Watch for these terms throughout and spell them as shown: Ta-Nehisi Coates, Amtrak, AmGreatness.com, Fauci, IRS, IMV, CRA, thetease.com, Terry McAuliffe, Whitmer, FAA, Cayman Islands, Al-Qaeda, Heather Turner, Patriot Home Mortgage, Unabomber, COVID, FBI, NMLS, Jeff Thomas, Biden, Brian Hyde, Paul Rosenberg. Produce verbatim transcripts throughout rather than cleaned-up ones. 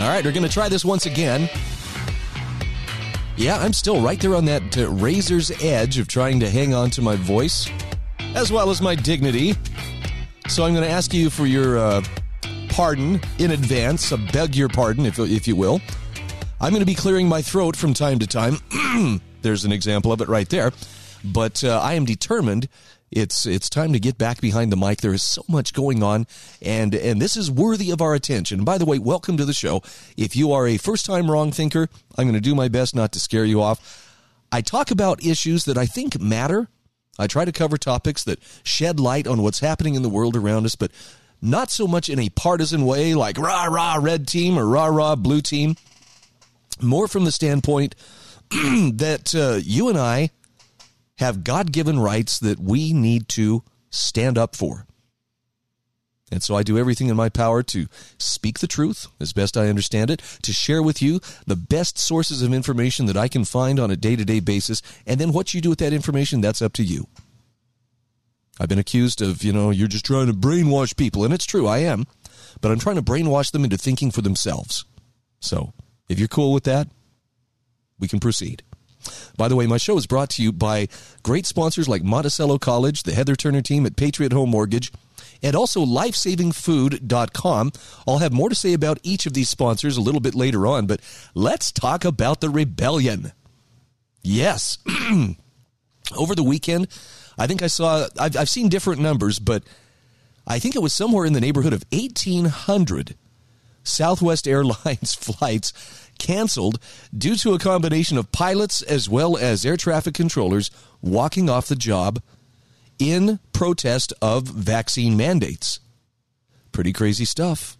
All right, we're going to try this once again. Yeah, I'm still right there on that uh, razor's edge of trying to hang on to my voice, as well as my dignity. So I'm going to ask you for your uh, pardon in advance. I beg your pardon, if, if you will. I'm going to be clearing my throat from time to time. There's an example of it right there. But uh, I am determined. It's it's time to get back behind the mic. There is so much going on, and, and this is worthy of our attention. And by the way, welcome to the show. If you are a first-time wrong thinker, I'm going to do my best not to scare you off. I talk about issues that I think matter. I try to cover topics that shed light on what's happening in the world around us, but not so much in a partisan way like rah-rah red team or rah-rah blue team. More from the standpoint that uh, you and I have God-given rights that we need to stand up for. And so I do everything in my power to speak the truth, as best I understand it, to share with you the best sources of information that I can find on a day-to-day basis, and then what you do with that information, that's up to you. I've been accused of, you know, you're just trying to brainwash people, and it's true, I am, but I'm trying to brainwash them into thinking for themselves. So if you're cool with that, we can proceed. By the way, my show is brought to you by great sponsors like Monticello College, the Heather Turner team at Patriot Home Mortgage, and also life saving food dot com. I'll have more to say about each of these sponsors a little bit later on, but let's talk about the rebellion. Yes. Over the weekend, I think I saw, I've, I've seen different numbers, but I think it was somewhere in the neighborhood of eighteen hundred Southwest Airlines flights canceled due to a combination of pilots as well as air traffic controllers walking off the job in protest of vaccine mandates. Pretty crazy stuff.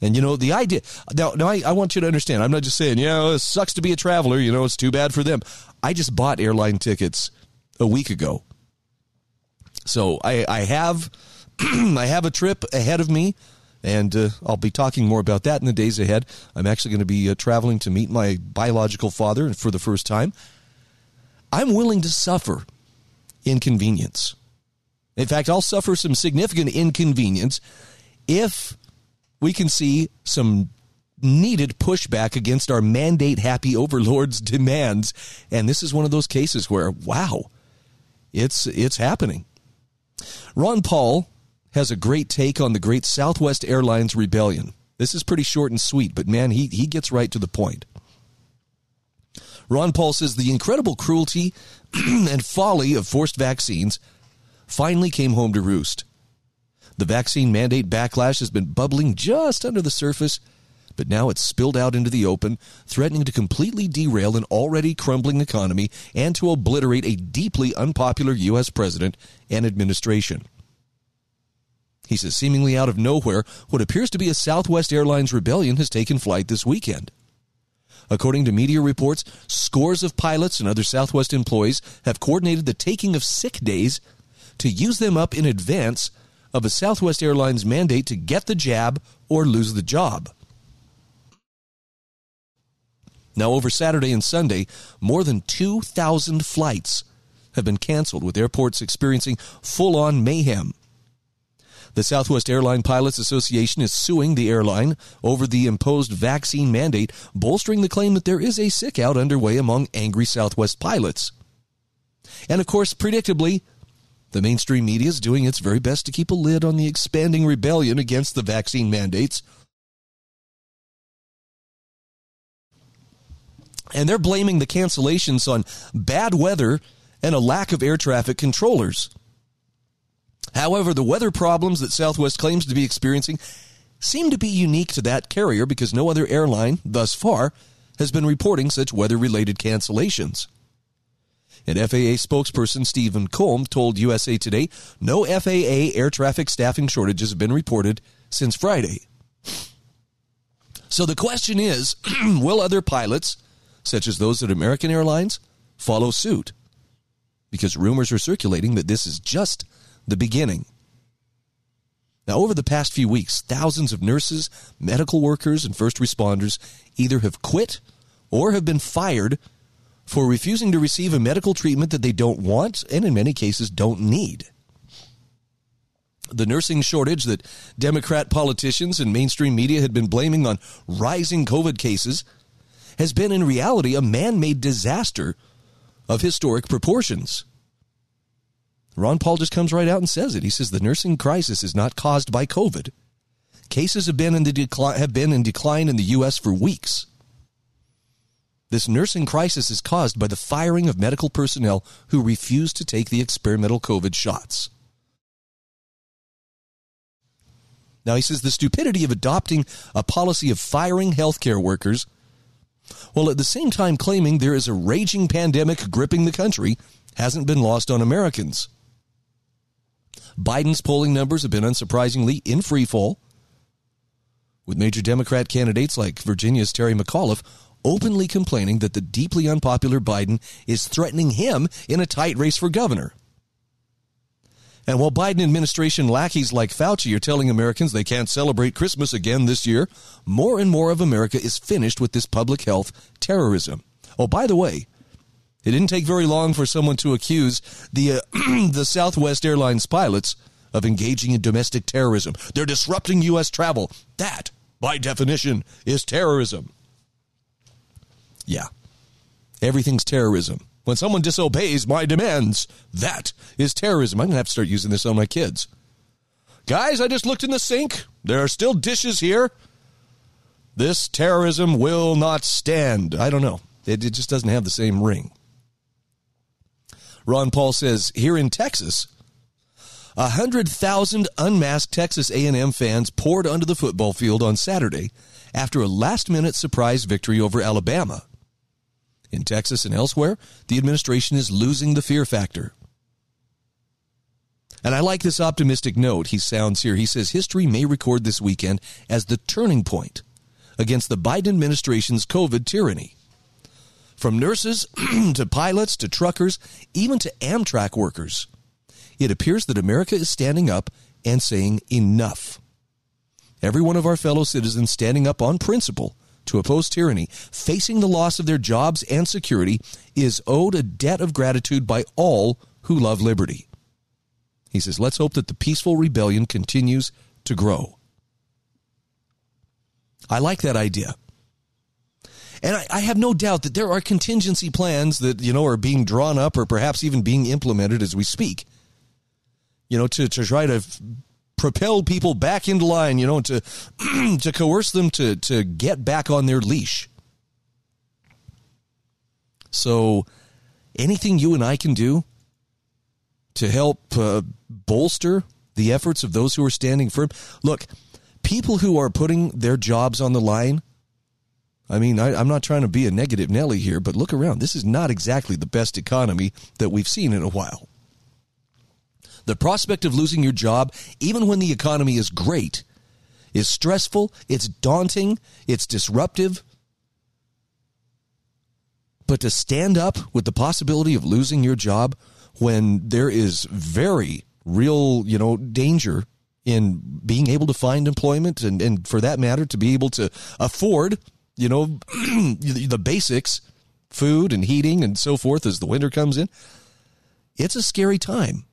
And, you know, the idea... Now, now I, I want you to understand. I'm not just saying, you know, it sucks to be a traveler. You know, it's too bad for them. I just bought airline tickets a week ago. So I, I have I have a trip ahead of me. And uh, I'll be talking more about that in the days ahead. I'm actually going to be uh, traveling to meet my biological father for the first time. I'm willing to suffer inconvenience. In fact, I'll suffer some significant inconvenience if we can see some needed pushback against our mandate-happy overlords' demands. And this is one of those cases where, wow, it's it's happening. Ron Paul has a great take on the great Southwest Airlines rebellion. This is pretty short and sweet, but man, he, he gets right to the point. Ron Paul says the incredible cruelty and folly of forced vaccines finally came home to roost. The vaccine mandate backlash has been bubbling just under the surface, but now it's spilled out into the open, threatening to completely derail an already crumbling economy and to obliterate a deeply unpopular U S president and administration. He says, seemingly out of nowhere, what appears to be a Southwest Airlines rebellion has taken flight this weekend. According to media reports, scores of pilots and other Southwest employees have coordinated the taking of sick days to use them up in advance of a Southwest Airlines mandate to get the jab or lose the job. Now, over Saturday and Sunday, more than two thousand flights have been canceled, with airports experiencing full-on mayhem. The Southwest Airline Pilots Association is suing the airline over the imposed vaccine mandate, bolstering the claim that there is a sick out underway among angry Southwest pilots. And of course, predictably, the mainstream media is doing its very best to keep a lid on the expanding rebellion against the vaccine mandates. And they're blaming the cancellations on bad weather and a lack of air traffic controllers. However, the weather problems that Southwest claims to be experiencing seem to be unique to that carrier because no other airline, thus far, has been reporting such weather-related cancellations. And F A A spokesperson Stephen Combe told U S A Today, no F A A air traffic staffing shortages have been reported since Friday. So the question is, will other pilots, such as those at American Airlines, follow suit? Because rumors are circulating that this is just the beginning. Now, over the past few weeks, thousands of nurses, medical workers, and first responders either have quit or have been fired for refusing to receive a medical treatment that they don't want and, in many cases, don't need. The nursing shortage that Democrat politicians and mainstream media had been blaming on rising COVID cases has been, in reality, a man-made disaster of historic proportions. Ron Paul just comes right out and says it. He says the nursing crisis is not caused by COVID. Cases have been in the decline, have been in decline in the U S for weeks. This nursing crisis is caused by the firing of medical personnel who refuse to take the experimental COVID shots. Now, he says the stupidity of adopting a policy of firing healthcare workers while at the same time claiming there is a raging pandemic gripping the country hasn't been lost on Americans. Biden's polling numbers have been unsurprisingly in free fall, with major Democrat candidates like Virginia's Terry McAuliffe openly complaining that the deeply unpopular Biden is threatening him in a tight race for governor. And while Biden administration lackeys like Fauci are telling Americans they can't celebrate Christmas again this year, more and more of America is finished with this public health terrorism. Oh, by the way, it didn't take very long for someone to accuse the uh, the Southwest Airlines pilots of engaging in domestic terrorism. They're disrupting U S travel. That, by definition, is terrorism. Yeah, everything's terrorism. When someone disobeys my demands, that is terrorism. I'm going to have to start using this on my kids. Guys, I just looked in the sink. There are still dishes here. This terrorism will not stand. I don't know. It, it just doesn't have the same ring. Ron Paul says, here in Texas, one hundred thousand unmasked Texas A and M fans poured onto the football field on Saturday after a last-minute surprise victory over Alabama. In Texas and elsewhere, the administration is losing the fear factor. And I like this optimistic note he sounds here. He says, history may record this weekend as the turning point against the Biden administration's COVID tyranny. From nurses to pilots to truckers, even to Amtrak workers, it appears that America is standing up and saying enough. Every one of our fellow citizens standing up on principle to oppose tyranny, facing the loss of their jobs and security, is owed a debt of gratitude by all who love liberty. He says, let's hope that the peaceful rebellion continues to grow. I like that idea. And I, I have no doubt that there are contingency plans that, you know, are being drawn up or perhaps even being implemented as we speak, you know, to, to try to f- propel people back into line, you know, to to coerce them to, to get back on their leash. So anything you and I can do to help uh, bolster the efforts of those who are standing firm. Look, people who are putting their jobs on the line, I mean, I, I'm not trying to be a negative Nelly here, but look around. This is not exactly the best economy that we've seen in a while. The prospect of losing your job, even when the economy is great, is stressful, it's daunting, it's disruptive. But to stand up with the possibility of losing your job when there is very real, you know, danger in being able to find employment and, and for that matter, to be able to afford, you know, the basics, food and heating and so forth as the winter comes in. It's a scary time.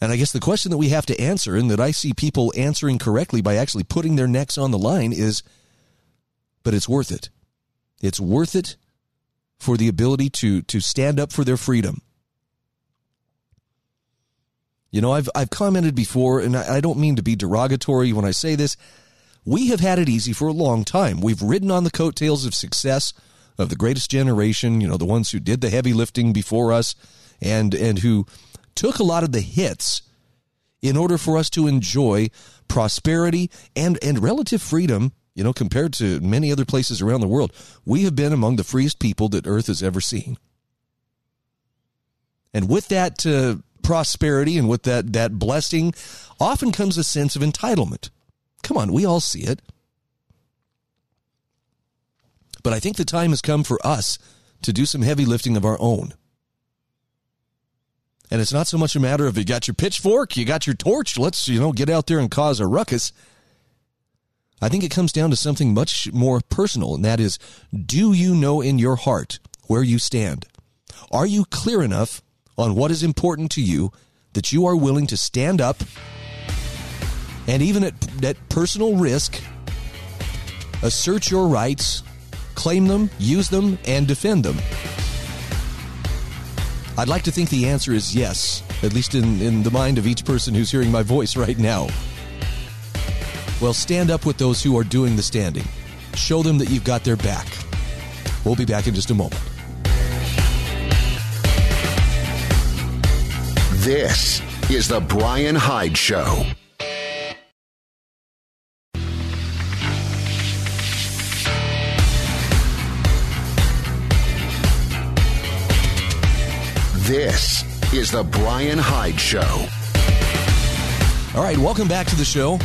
And I guess the question that we have to answer, and that I see people answering correctly by actually putting their necks on the line, is, but it's worth it. It's worth it for the ability to to stand up for their freedom. You know, I've I've commented before, and I, I don't mean to be derogatory when I say this. We have had it easy for a long time. We've ridden on the coattails of success of the greatest generation, you know, the ones who did the heavy lifting before us and and who took a lot of the hits in order for us to enjoy prosperity and, and relative freedom, you know, compared to many other places around the world. We have been among the freest people that Earth has ever seen. And with that uh, prosperity and with that, that blessing often comes a sense of entitlement. Come on, we all see it. But I think the time has come for us to do some heavy lifting of our own. And it's not so much a matter of you got your pitchfork, you got your torch, let's, you know, get out there and cause a ruckus. I think it comes down to something much more personal, and that is, do you know in your heart where you stand? Are you clear enough on what is important to you that you are willing to stand up and even at, at personal risk, assert your rights, claim them, use them, and defend them? I'd like to think the answer is yes, at least in, in the mind of each person who's hearing my voice right now. Well, stand up with those who are doing the standing. Show them that you've got their back. We'll be back in just a moment. This is the Brian Hyde Show. This is the Brian Hyde Show. All right, welcome back to the show.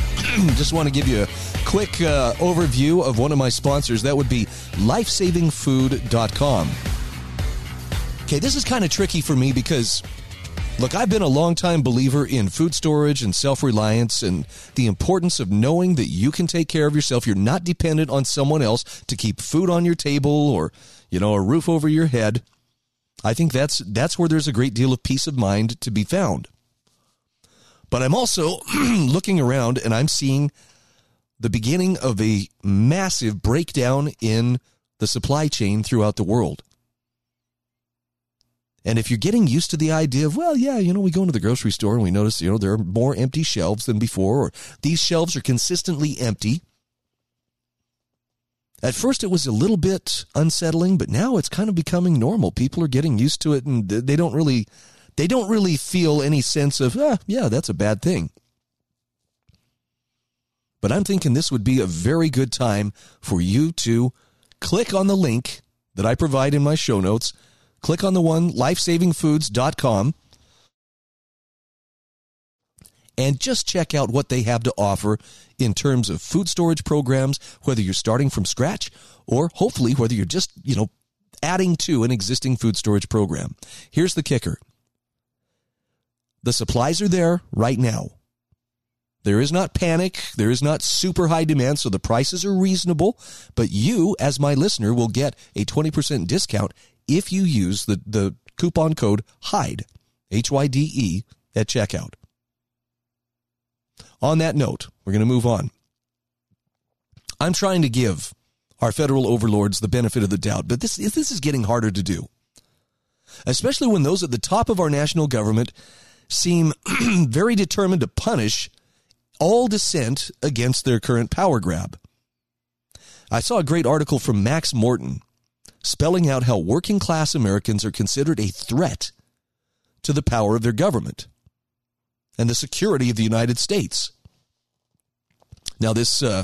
Just want to give you a quick uh, overview of one of my sponsors. That would be life saving food dot com. Okay, this is kind of tricky for me because, look, I've been a longtime believer in food storage and self-reliance and the importance of knowing that you can take care of yourself. You're not dependent on someone else to keep food on your table or, you know, a roof over your head. I think that's that's where there's a great deal of peace of mind to be found. But I'm also looking around and I'm seeing the beginning of a massive breakdown in the supply chain throughout the world. And if you're getting used to the idea of, well, yeah, you know, we go into the grocery store and we notice, you know, there are more empty shelves than before, or these shelves are consistently empty. At first it was a little bit unsettling, but now it's kind of becoming normal. People are getting used to it and they don't really... They don't really feel any sense of, ah, yeah, that's a bad thing. But I'm thinking this would be a very good time for you to click on the link that I provide in my show notes. Click on the one, life saving foods dot com, and just check out what they have to offer in terms of food storage programs, whether you're starting from scratch or hopefully whether you're just, you know, adding to an existing food storage program. Here's the kicker. The supplies are there right now. There is not panic. There is not super high demand, so the prices are reasonable. But you, as my listener, will get a twenty percent discount if you use the, the coupon code HYDE, H Y D E, at checkout. On that note, we're going to move on. I'm trying to give our federal overlords the benefit of the doubt, but this, this is getting harder to do, especially when those at the top of our national government seem very determined to punish all dissent against their current power grab. I saw a great article from Max Morton spelling out how working class Americans are considered a threat to the power of their government and the security of the United States. Now, this uh,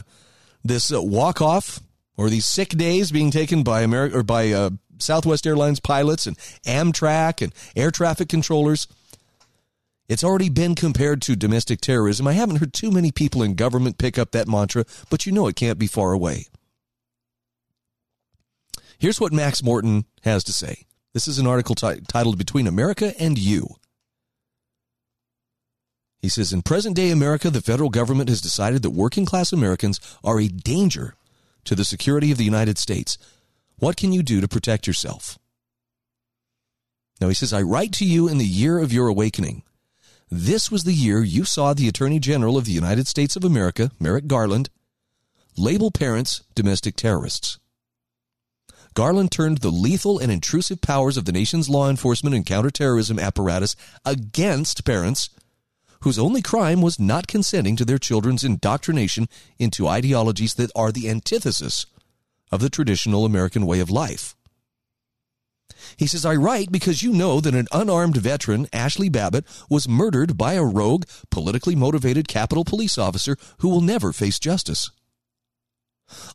this uh, walk-off or these sick days being taken by Ameri- or by uh, Southwest Airlines pilots and Amtrak and air traffic controllers, it's already been compared to domestic terrorism. I haven't heard too many people in government pick up that mantra, but you know it can't be far away. Here's what Max Morton has to say. This is an article t- titled Between America and You. He says, in present-day America, the federal government has decided that working-class Americans are a danger to the security of the United States. What can you do to protect yourself? Now, he says, I write to you in the year of your awakening. This was the year you saw the Attorney General of the United States of America, Merrick Garland, label parents domestic terrorists. Garland turned the lethal and intrusive powers of the nation's law enforcement and counterterrorism apparatus against parents whose only crime was not consenting to their children's indoctrination into ideologies that are the antithesis of the traditional American way of life. He says, I write because you know that an unarmed veteran, Ashley Babbitt, was murdered by a rogue, politically motivated Capitol Police officer who will never face justice.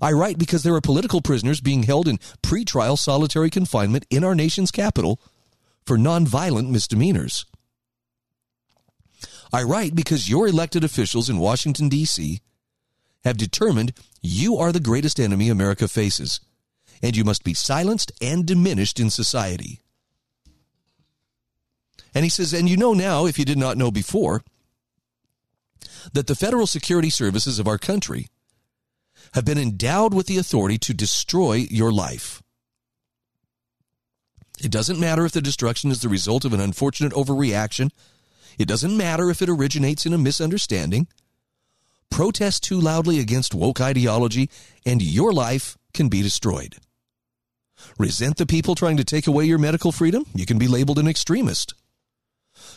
I write because there are political prisoners being held in pretrial solitary confinement in our nation's capital for nonviolent misdemeanors. I write because your elected officials in Washington, D C have determined you are the greatest enemy America faces, and you must be silenced and diminished in society. And he says, and you know now, if you did not know before, that the federal security services of our country have been endowed with the authority to destroy your life. It doesn't matter if the destruction is the result of an unfortunate overreaction. It doesn't matter if it originates in a misunderstanding. Protest too loudly against woke ideology, and your life can be destroyed. Resent the people trying to take away your medical freedom? You can be labeled an extremist.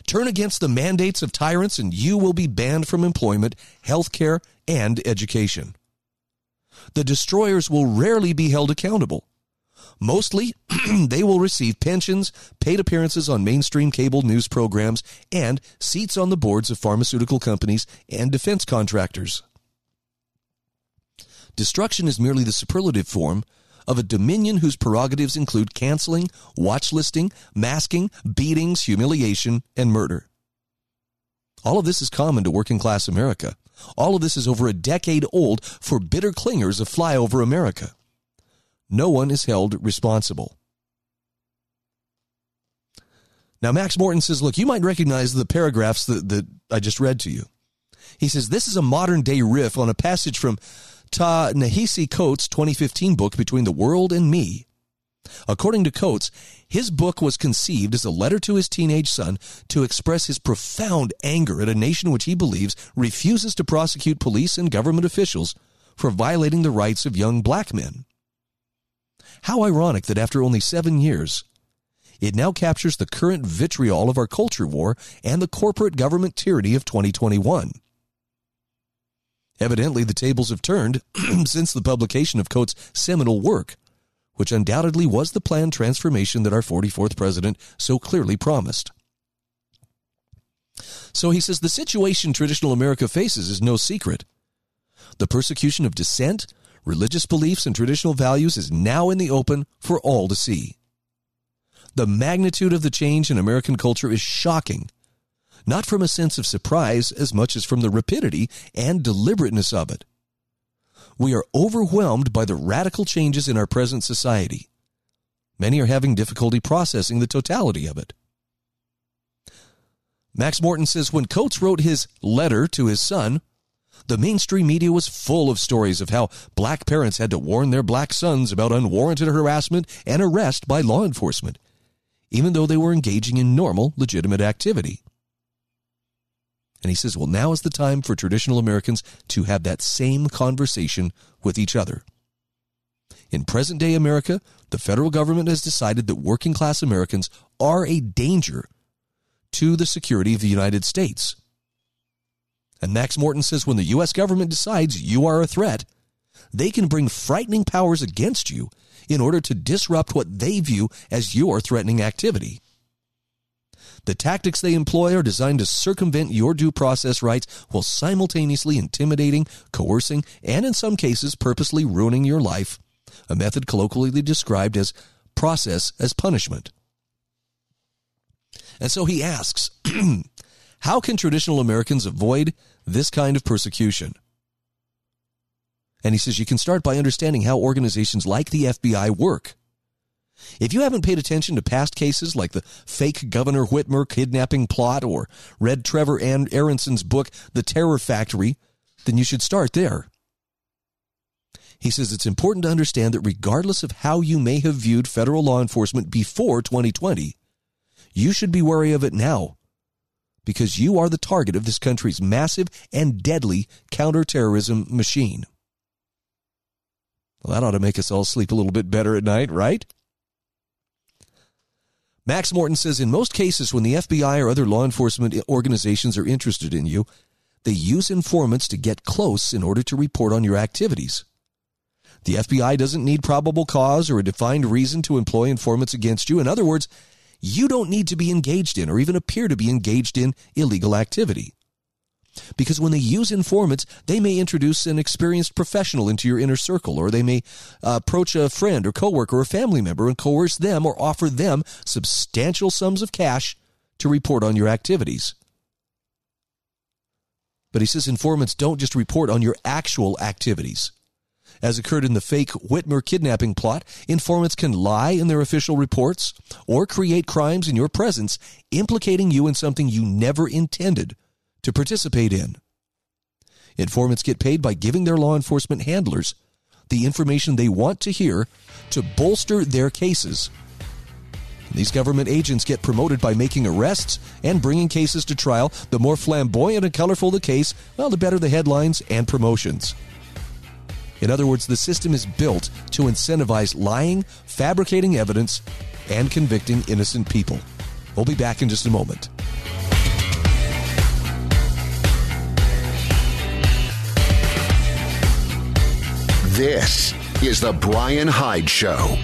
Turn against the mandates of tyrants, and you will be banned from employment, health care, and education. The destroyers will rarely be held accountable. Mostly, they will receive pensions, paid appearances on mainstream cable news programs, and seats on the boards of pharmaceutical companies and defense contractors. Destruction is merely the superlative form of a dominion whose prerogatives include canceling, watchlisting, masking, beatings, humiliation, and murder. All of this is common to working-class America. All of this is over a decade old for bitter clingers of flyover America. No one is held responsible. Now, Max Morton says, look, you might recognize the paragraphs that, that I just read to you. He says, this is a modern-day riff on a passage from Ta-Nehisi Coates' twenty fifteen book, Between the World and Me. According to Coates, his book was conceived as a letter to his teenage son to express his profound anger at a nation which he believes refuses to prosecute police and government officials for violating the rights of young black men. How ironic that after only seven years, it now captures the current vitriol of our culture war and the corporate government tyranny of twenty twenty-one. Evidently, the tables have turned since the publication of Coates' seminal work, which undoubtedly was the planned transformation that our forty-fourth president so clearly promised. So he says, the situation traditional America faces is no secret. The persecution of dissent, religious beliefs, and traditional values is now in the open for all to see. The magnitude of the change in American culture is shocking, not from a sense of surprise as much as from the rapidity and deliberateness of it. We are overwhelmed by the radical changes in our present society. Many are having difficulty processing the totality of it. Max Morton says, when Coates wrote his letter to his son, the mainstream media was full of stories of how black parents had to warn their black sons about unwarranted harassment and arrest by law enforcement, even though they were engaging in normal, legitimate activity. And he says, well, now is the time for traditional Americans to have that same conversation with each other. In present-day America, the federal government has decided that working-class Americans are a danger to the security of the United States. And Max Morton says when the U S government decides you are a threat, they can bring frightening powers against you in order to disrupt what they view as your threatening activity. The tactics they employ are designed to circumvent your due process rights while simultaneously intimidating, coercing, and in some cases purposely ruining your life, a method colloquially described as process as punishment. And so he asks, how can traditional Americans avoid this kind of persecution? And he says you can start by understanding how organizations like the F B I work. If you haven't paid attention to past cases like the fake Governor Whitmer kidnapping plot or read Trevor Aronson's book, The Terror Factory, then you should start there. He says it's important to understand that regardless of how you may have viewed federal law enforcement before twenty twenty, you should be wary of it now because you are the target of this country's massive and deadly counterterrorism machine. Well, that ought to make us all sleep a little bit better at night, right? Max Morton says, in most cases, when the F B I or other law enforcement organizations are interested in you, they use informants to get close in order to report on your activities. The F B I doesn't need probable cause or a defined reason to employ informants against you. In other words, you don't need to be engaged in or even appear to be engaged in illegal activity. Because when they use informants, they may introduce an experienced professional into your inner circle, or they may uh, approach a friend or coworker or family member and coerce them or offer them substantial sums of cash to report on your activities. But he says informants don't just report on your actual activities. as occurred in the fake Whitmer kidnapping plot, informants can lie in their official reports or create crimes in your presence, implicating you in something you never intended to participate in. Informants get paid by giving their law enforcement handlers the information they want to hear to bolster their cases. These government agents get promoted by making arrests and bringing cases to trial. The more flamboyant and colorful the case, well, the better the headlines and promotions. In other words, the system is built to incentivize lying, fabricating evidence, and convicting innocent people. We'll be back in just a moment. This is The Brian Hyde Show.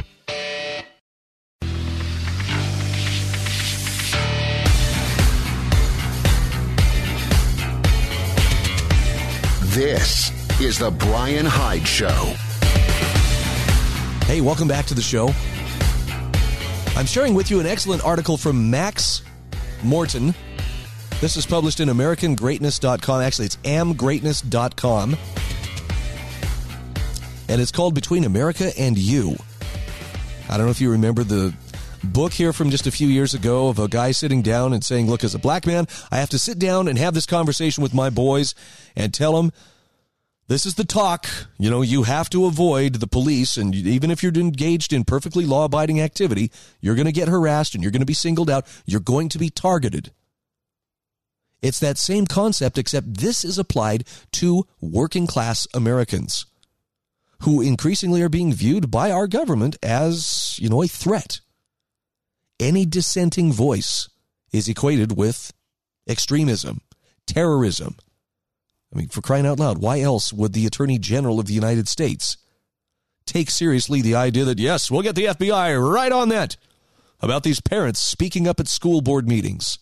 This is The Brian Hyde Show. Hey, welcome back to the show. I'm sharing with you an excellent article from Max Morton. This is published in American Greatness dot com. Actually, it's Am Greatness dot com. And it's called Between America and You. I don't know if you remember the book here from just a few years ago of a guy sitting down and saying, look, as a black man, I have to sit down and have this conversation with my boys and tell them, this is the talk. You know, you have to avoid the police. And even if you're engaged in perfectly law-abiding activity, you're going to get harassed and you're going to be singled out. You're going to be targeted. It's that same concept, except this is applied to working-class Americans who increasingly are being viewed by our government as, you know, a threat. Any dissenting voice is equated with extremism, terrorism. I mean, for crying out loud, why else would the Attorney General of the United States take seriously the idea that, yes, we'll get the F B I right on that about these parents speaking up at school board meetings?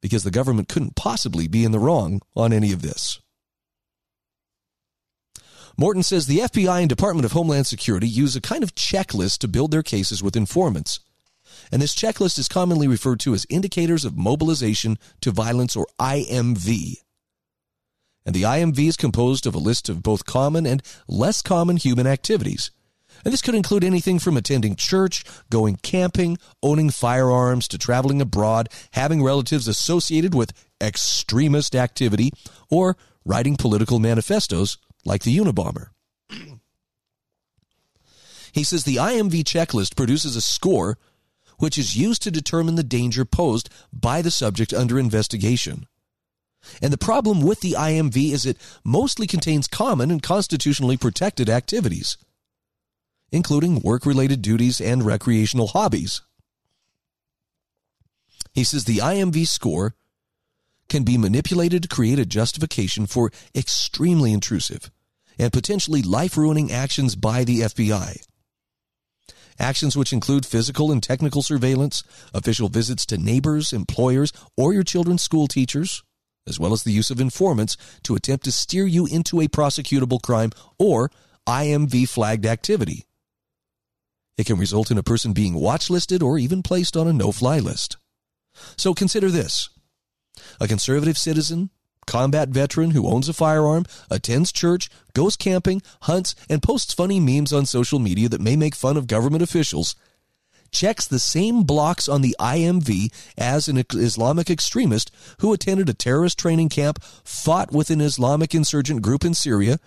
Because the government couldn't possibly be in the wrong on any of this. Morton says the F B I and Department of Homeland Security use a kind of checklist to build their cases with informants. And this checklist is commonly referred to as indicators of mobilization to violence, or I M V. And the I M V is composed of a list of both common and less common human activities. And this could include anything from attending church, going camping, owning firearms, to traveling abroad, having relatives associated with extremist activity, or writing political manifestos like the Unabomber. He says the I M V checklist produces a score which is used to determine the danger posed by the subject under investigation. And the problem with the I M V is it mostly contains common and constitutionally protected activities, including work-related duties and recreational hobbies. He says the I M V score can be manipulated to create a justification for extremely intrusive and potentially life-ruining actions by the F B I. Actions which include physical and technical surveillance, official visits to neighbors, employers, or your children's school teachers, as well as the use of informants to attempt to steer you into a prosecutable crime or I M V-flagged activity. It can result in a person being watchlisted or even placed on a no-fly list. So consider this. A conservative citizen, combat veteran who owns a firearm, attends church, goes camping, hunts, and posts funny memes on social media that may make fun of government officials, checks the same blocks on the I M V as an Islamic extremist who attended a terrorist training camp, fought with an Islamic insurgent group in Syria,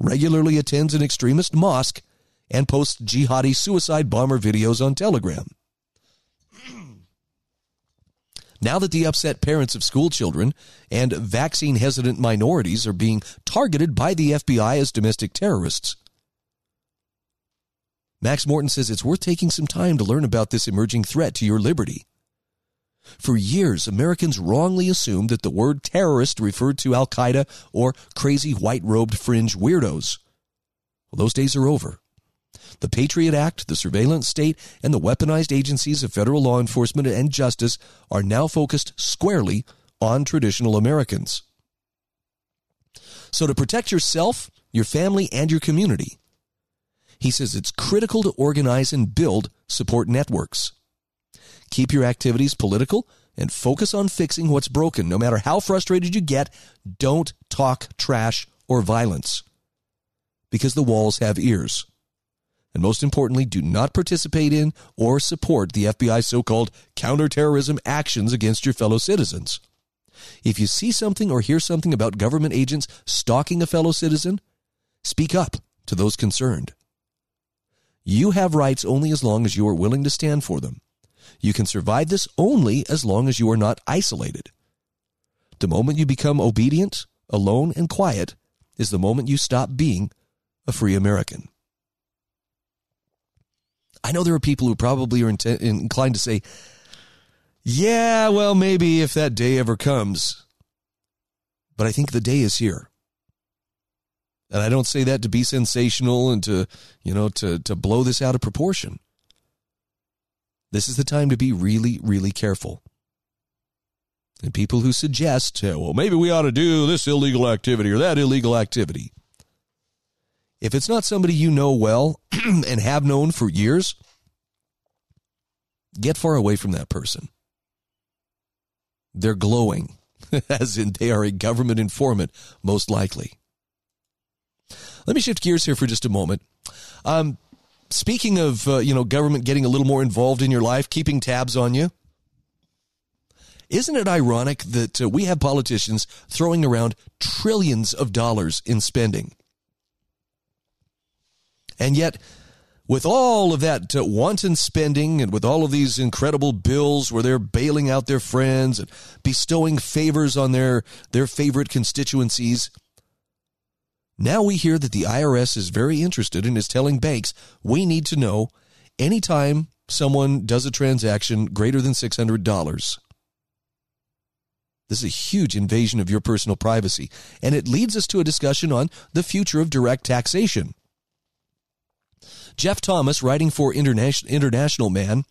regularly attends an extremist mosque, and posts jihadi suicide bomber videos on Telegram. Now that the upset parents of school children and vaccine-hesitant minorities are being targeted by the F B I as domestic terrorists, Max Morton says it's worth taking some time to learn about this emerging threat to your liberty. For years, Americans wrongly assumed that the word terrorist referred to Al-Qaeda or crazy white-robed fringe weirdos. Well, those days are over. The Patriot Act, the surveillance state, and the weaponized agencies of federal law enforcement and justice are now focused squarely on traditional Americans. So to protect yourself, your family, and your community, he says it's critical to organize and build support networks. Keep your activities political and focus on fixing what's broken. No matter how frustrated you get, don't talk trash or violence. because the walls have ears. And most importantly, do not participate in or support the F B I's so-called counterterrorism actions against your fellow citizens. If you see something or hear something about government agents stalking a fellow citizen, speak up to those concerned. You have rights only as long as you are willing to stand for them. You can survive this only as long as you are not isolated. The moment you become obedient, alone, and quiet is the moment you stop being a free American. I know there are people who probably are inten- inclined to say, yeah, well, maybe if that day ever comes. But I think the day is here. And I don't say that to be sensational and to, you know, to, to blow this out of proportion. This is the time to be really, really careful. And people who suggest, hey, well, maybe we ought to do this illegal activity or that illegal activity. If it's not somebody you know well and have known for years, get far away from that person. They're glowing, as in they are a government informant, most likely. Let me shift gears here for just a moment. Um, speaking of, uh, you know, government getting a little more involved in your life, keeping tabs on you. Isn't it ironic that uh, we have politicians throwing around trillions of dollars in spending? And yet, with all of that uh, wanton spending and with all of these incredible bills where they're bailing out their friends and bestowing favors on their, their favorite constituencies, now we hear that the I R S is very interested and is telling banks, we need to know anytime someone does a transaction greater than six hundred dollars. This is a huge invasion of your personal privacy, and it leads us to a discussion on the future of direct taxation. Jeff Thomas, writing for International, International Man,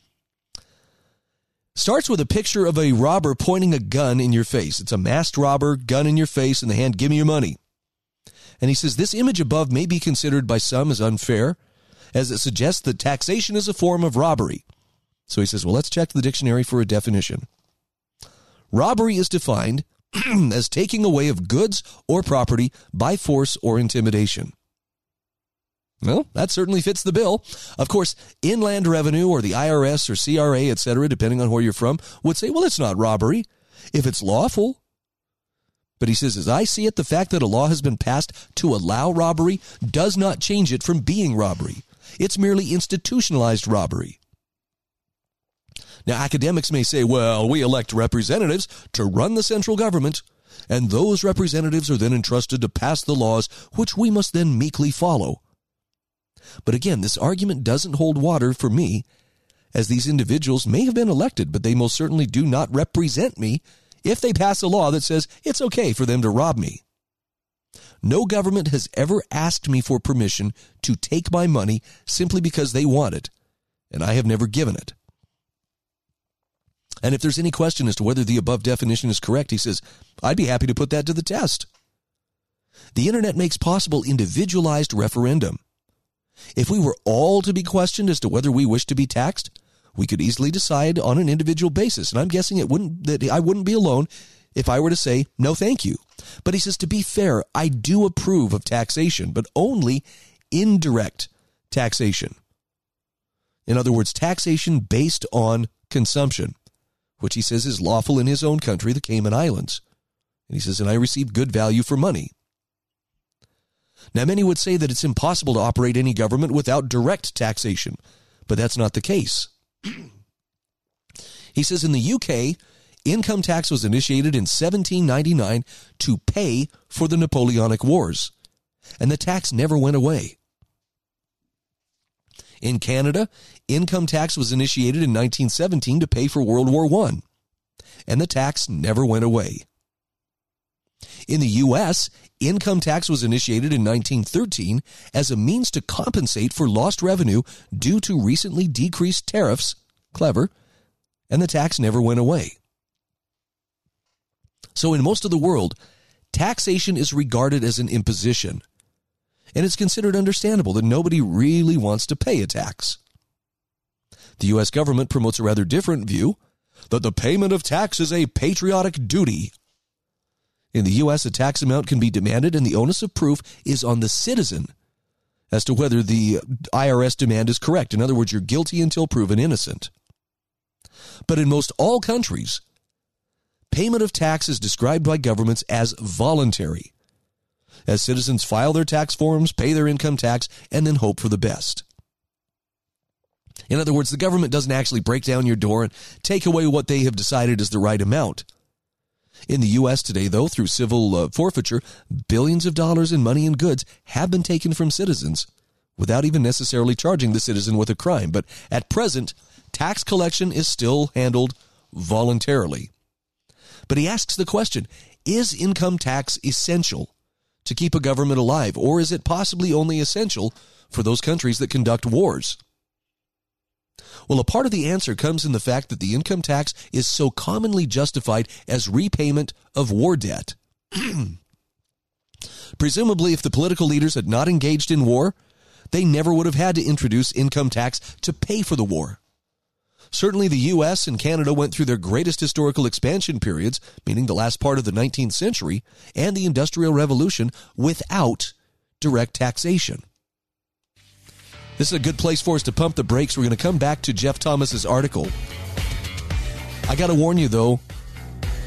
starts with a picture of a robber pointing a gun in your face. It's a masked robber, gun in your face, in the hand, give me your money. And he says, this image above may be considered by some as unfair, as it suggests that taxation is a form of robbery. So he says, well, let's check the dictionary for a definition. Robbery is defined as taking away of goods or property by force or intimidation. Well, that certainly fits the bill. Of course, Inland Revenue or the I R S or C R A, et cetera, depending on where you're from, would say, well, it's not robbery if it's lawful. But he says, as I see it, the fact that a law has been passed to allow robbery does not change it from being robbery. It's merely institutionalized robbery. Now, academics may say, well, we elect representatives to run the central government, and those representatives are then entrusted to pass the laws, which we must then meekly follow. But again, this argument doesn't hold water for me, as these individuals may have been elected, but they most certainly do not represent me if they pass a law that says it's okay for them to rob me. No government has ever asked me for permission to take my money simply because they want it, and I have never given it. And if there's any question as to whether the above definition is correct, he says, I'd be happy to put that to the test. The internet makes possible individualized referendum. If we were all to be questioned as to whether we wish to be taxed, we could easily decide on an individual basis. And I'm guessing it wouldn't that I wouldn't be alone if I were to say, no, thank you. But he says, to be fair, I do approve of taxation, but only indirect taxation. In other words, taxation based on consumption, which he says is lawful in his own country, the Cayman Islands. And he says, and I receive good value for money. Now, many would say that it's impossible to operate any government without direct taxation, but that's not the case. He says in the U K, income tax was initiated in seventeen ninety-nine to pay for the Napoleonic Wars, and the tax never went away. In Canada, income tax was initiated in nineteen seventeen to pay for World War One, and the tax never went away. In the U S, income tax was initiated in nineteen thirteen as a means to compensate for lost revenue due to recently decreased tariffs, clever, and the tax never went away. So in most of the world, taxation is regarded as an imposition, and it's considered understandable that nobody really wants to pay a tax. The U S government promotes a rather different view that the payment of tax is a patriotic duty. In the U S, a tax amount can be demanded, and the onus of proof is on the citizen as to whether the I R S demand is correct. In other words, you're guilty until proven innocent. But in most all countries, payment of tax is described by governments as voluntary, as citizens file their tax forms, pay their income tax, and then hope for the best. In other words, the government doesn't actually break down your door and take away what they have decided is the right amount. In the U S today, though, through civil uh, forfeiture, billions of dollars in money and goods have been taken from citizens without even necessarily charging the citizen with a crime. But at present, tax collection is still handled voluntarily. But he asks the question, is income tax essential to keep a government alive, or is it possibly only essential for those countries that conduct wars? Well, a part of the answer comes in the fact that the income tax is so commonly justified as repayment of war debt. Presumably, if the political leaders had not engaged in war, they never would have had to introduce income tax to pay for the war. Certainly, the U S and Canada went through their greatest historical expansion periods, meaning the last part of the nineteenth century, and the Industrial Revolution without direct taxation. This is a good place for us to pump the brakes. We're going to come back to Jeff Thomas's article. I got to warn you, though,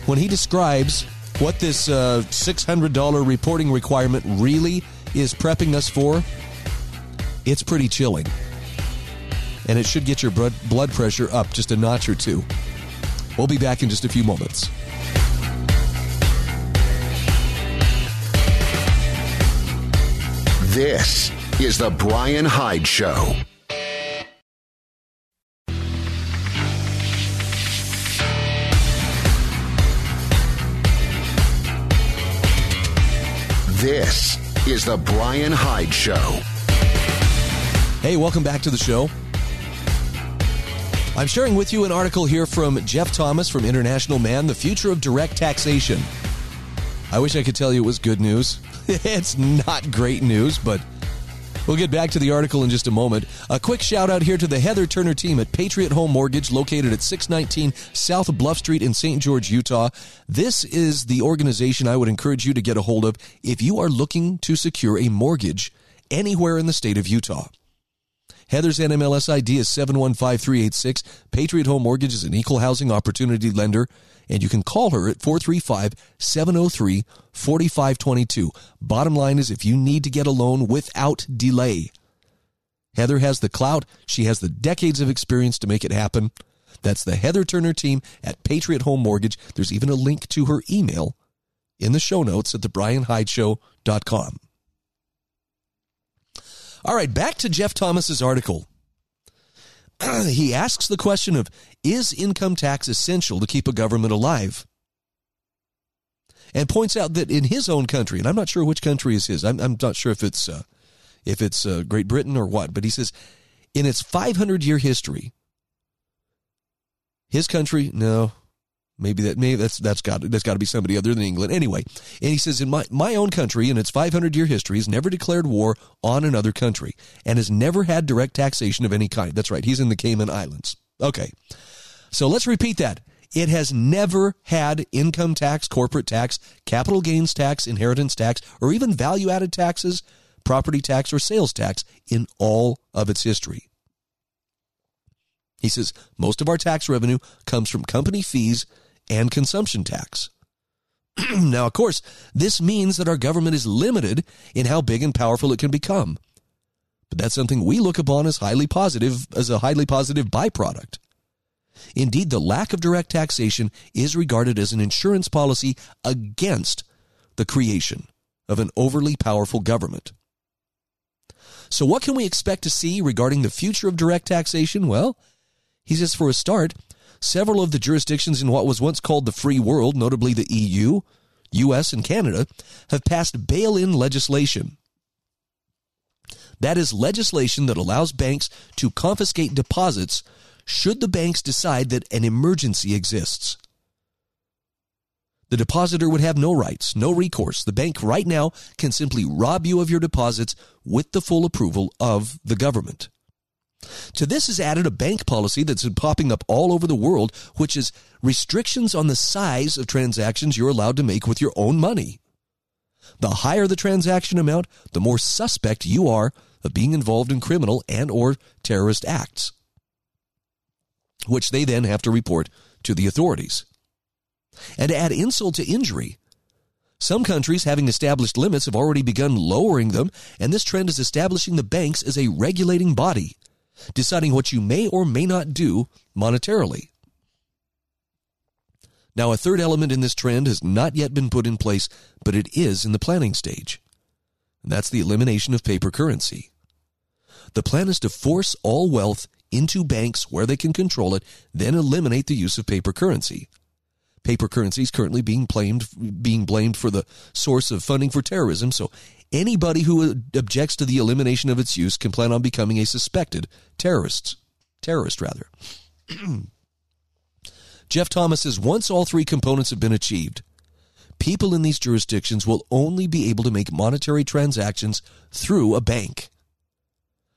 when he describes what this uh, six hundred dollars reporting requirement really is prepping us for, it's pretty chilling. And it should get your blood pressure up just a notch or two. We'll be back in just a few moments. This is the Brian Hyde Show. This is the Brian Hyde Show. Hey, welcome back to the show. I'm sharing with you an article here from Jeff Thomas from International Man, The Future of Direct Taxation. I wish I could tell you it was good news. It's not great news, but we'll get back to the article in just a moment. A quick shout out here to the Heather Turner team at Patriot Home Mortgage, located at six nineteen South Bluff Street in Saint George, Utah. This is the organization I would encourage you to get a hold of if you are looking to secure a mortgage anywhere in the state of Utah. Heather's N M L S I D is seven one five three eight six. Patriot Home Mortgage is an equal housing opportunity lender, and you can call her at four three five, seven oh three, four five two two. Bottom line is, if you need to get a loan without delay, Heather has the clout. She has the decades of experience to make it happen. That's the Heather Turner team at Patriot Home Mortgage. There's even a link to her email in the show notes at the brian hyde show dot com. All right, back to Jeff Thomas's article. He asks the question of, is income tax essential to keep a government alive? And points out that in his own country, and I'm not sure which country is his, I'm, I'm not sure if it's uh, if it's uh, Great Britain or what, but he says, in its five hundred year history, his country, no, maybe that maybe that's that's got that's got to be somebody other than England anyway. And he says, in my, my own country, in its five hundred year history, has never declared war on another country and has never had direct taxation of any kind. That's right. He's in the Cayman Islands. Okay, so let's repeat that. It has never had income tax, corporate tax, capital gains tax, inheritance tax, or even value-added taxes, property tax, or sales tax in all of its history. He says, most of our tax revenue comes from company fees and consumption tax. Now, of course, this means that our government is limited in how big and powerful it can become. But that's something we look upon as highly positive, as a highly positive byproduct. Indeed, the lack of direct taxation is regarded as an insurance policy against the creation of an overly powerful government. So what can we expect to see regarding the future of direct taxation? Well, he says, for a start, several of the jurisdictions in what was once called the free world, notably the E U, U S, and Canada, have passed bail-in legislation. That is legislation that allows banks to confiscate deposits should the banks decide that an emergency exists. The depositor would have no rights, no recourse. The bank right now can simply rob you of your deposits with the full approval of the government. To this is added a bank policy that's been popping up all over the world, which is restrictions on the size of transactions you're allowed to make with your own money. The higher the transaction amount, the more suspect you are of being involved in criminal and or terrorist acts, which they then have to report to the authorities. And to add insult to injury, some countries, having established limits, have already begun lowering them, and this trend is establishing the banks as a regulating body, deciding what you may or may not do monetarily. Now, a third element in this trend has not yet been put in place, but it is in the planning stage. And that's the elimination of paper currency. The plan is to force all wealth into banks where they can control it, then eliminate the use of paper currency. Paper currency is currently being blamed, being blamed for the source of funding for terrorism, so anybody who objects to the elimination of its use can plan on becoming a suspected terrorist. Terrorist, rather. Jeff Thomas says, once all three components have been achieved, people in these jurisdictions will only be able to make monetary transactions through a bank.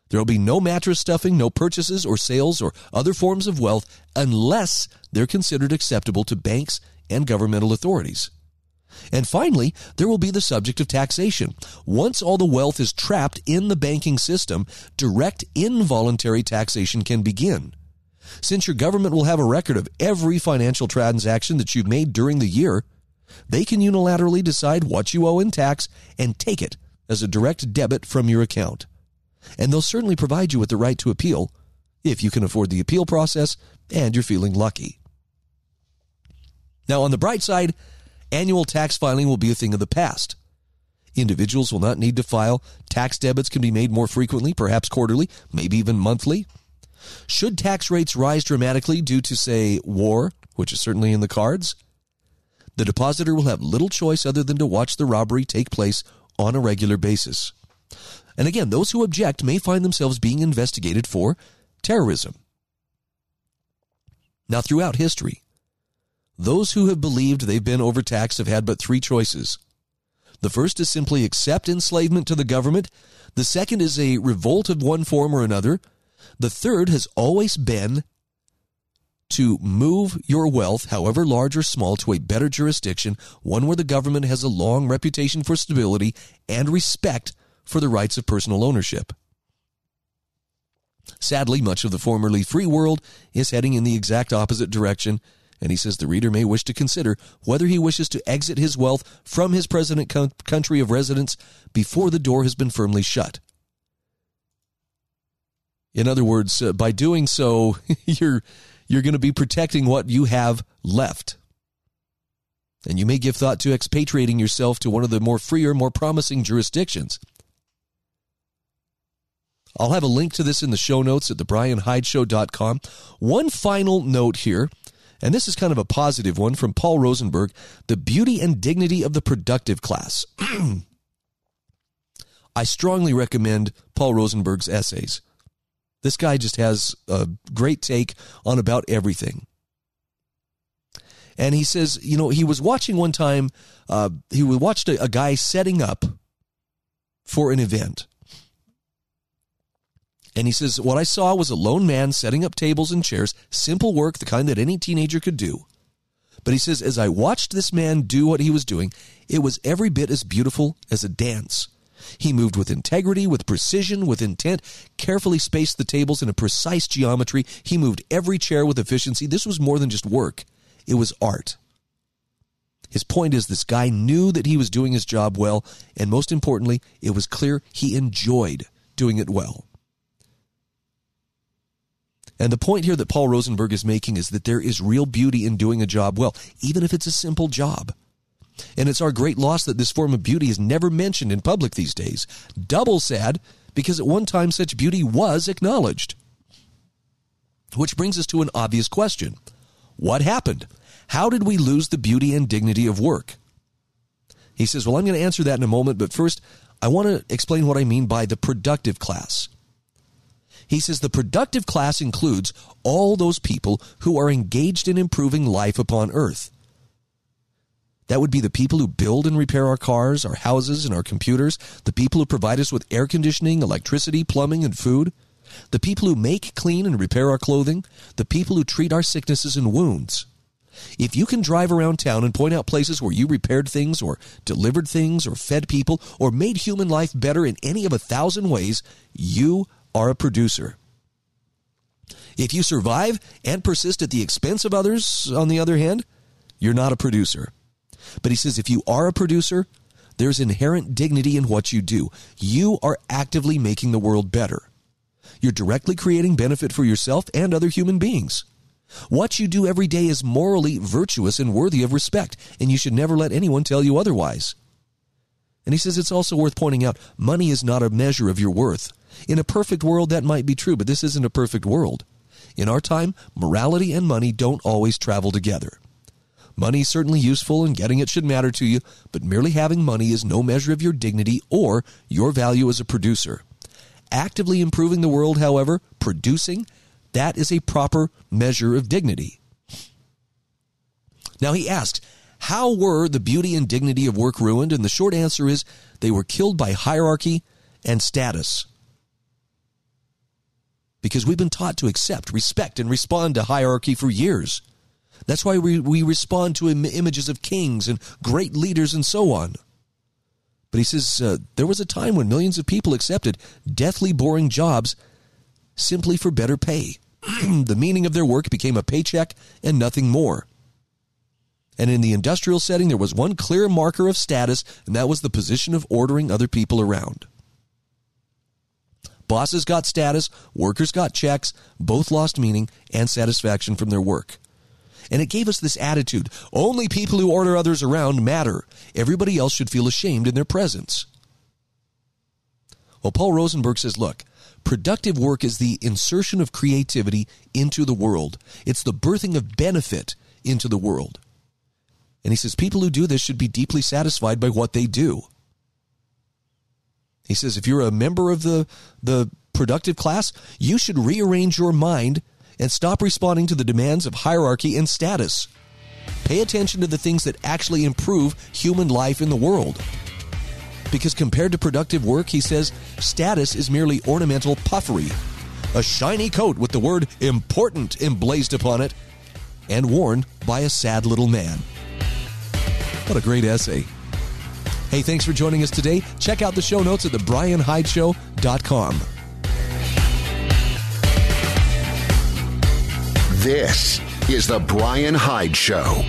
There will be no mattress stuffing, no purchases or sales or other forms of wealth unless they're considered acceptable to banks and governmental authorities. And finally, there will be the subject of taxation. Once all the wealth is trapped in the banking system, direct involuntary taxation can begin. Since your government will have a record of every financial transaction that you've made during the year, they can unilaterally decide what you owe in tax and take it as a direct debit from your account. And they'll certainly provide you with the right to appeal if you can afford the appeal process and you're feeling lucky. Now, on the bright side, annual tax filing will be a thing of the past. Individuals will not need to file. Tax debits can be made more frequently, perhaps quarterly, maybe even monthly. Should tax rates rise dramatically due to, say, war, which is certainly in the cards, the depositor will have little choice other than to watch the robbery take place on a regular basis. And again, those who object may find themselves being investigated for terrorism. Now, throughout history, those who have believed they've been overtaxed have had but three choices. The first is simply accept enslavement to the government. The second is a revolt of one form or another. The third has always been to move your wealth, however large or small, to a better jurisdiction, one where the government has a long reputation for stability and respect for the rights of personal ownership. Sadly, much of the formerly free world is heading in the exact opposite direction, and he says the reader may wish to consider whether he wishes to exit his wealth from his present country of residence before the door has been firmly shut. In other words, uh, by doing so, you're you're going to be protecting what you have left. And you may give thought to expatriating yourself to one of the more freer, more promising jurisdictions. I'll have a link to this in the show notes at the brian hyde show dot com. One final note here, and this is kind of a positive one from Paul Rosenberg, The Beauty and Dignity of the Productive Class. I strongly recommend Paul Rosenberg's essays. This guy just has a great take on about everything. And he says, you know, he was watching one time, uh, he watched a, a guy setting up for an event. And he says, what I saw was a lone man setting up tables and chairs, simple work, the kind that any teenager could do. But he says, as I watched this man do what he was doing, it was every bit as beautiful as a dance. He moved with integrity, with precision, with intent, carefully spaced the tables in a precise geometry. He moved every chair with efficiency. This was more than just work. It was art. His point is this guy knew that he was doing his job well, and most importantly, it was clear he enjoyed doing it well. And the point here that Paul Rosenberg is making is that there is real beauty in doing a job well, even if it's a simple job. And it's our great loss that this form of beauty is never mentioned in public these days. Double sad, because at one time such beauty was acknowledged. Which brings us to an obvious question. What happened? How did we lose the beauty and dignity of work? He says, well, I'm going to answer that in a moment, but first, I want to explain what I mean by the productive class. He says the productive class includes all those people who are engaged in improving life upon earth. That would be the people who build and repair our cars, our houses, and our computers, the people who provide us with air conditioning, electricity, plumbing, and food, the people who make, clean, and repair our clothing, the people who treat our sicknesses and wounds, If you can drive around town and point out places where you repaired things or delivered things or fed people or made human life better in any of a thousand ways, you are a producer. If you survive and persist at the expense of others, on the other hand, you're not a producer. But he says if you are a producer, there's inherent dignity in what you do. You are actively making the world better. You're directly creating benefit for yourself and other human beings. What you do every day is morally virtuous and worthy of respect, and you should never let anyone tell you otherwise. And he says it's also worth pointing out, money is not a measure of your worth. In a perfect world, that might be true, but this isn't a perfect world. In our time, morality and money don't always travel together. Money is certainly useful and getting it should matter to you, but merely having money is no measure of your dignity or your value as a producer. Actively improving the world, however, producing, that is a proper measure of dignity. Now he asked, how were the beauty and dignity of work ruined? And the short answer is they were killed by hierarchy and status. Because we've been taught to accept, respect, and respond to hierarchy for years. That's why we, we respond to im- images of kings and great leaders and so on. But he says, uh, there was a time when millions of people accepted deathly boring jobs simply for better pay. The meaning of their work became a paycheck and nothing more. And in the industrial setting, there was one clear marker of status, and that was the position of ordering other people around. Bosses got status, workers got checks, both lost meaning and satisfaction from their work. And it gave us this attitude, only people who order others around matter. Everybody else should feel ashamed in their presence. Well, Paul Rosenberg says, look, productive work is the insertion of creativity into the world. It's the birthing of benefit into the world. And he says people who do this should be deeply satisfied by what they do. He says if you're a member of the, the productive class, you should rearrange your mind and stop responding to the demands of hierarchy and status. Pay attention to the things that actually improve human life in the world. Because compared to productive work, he says, status is merely ornamental puffery, a shiny coat with the word important emblazoned upon it, and worn by a sad little man. What a great essay. Hey, thanks for joining us today. Check out the show notes at the brian hyde show dot com. This is The Brian Hyde Show.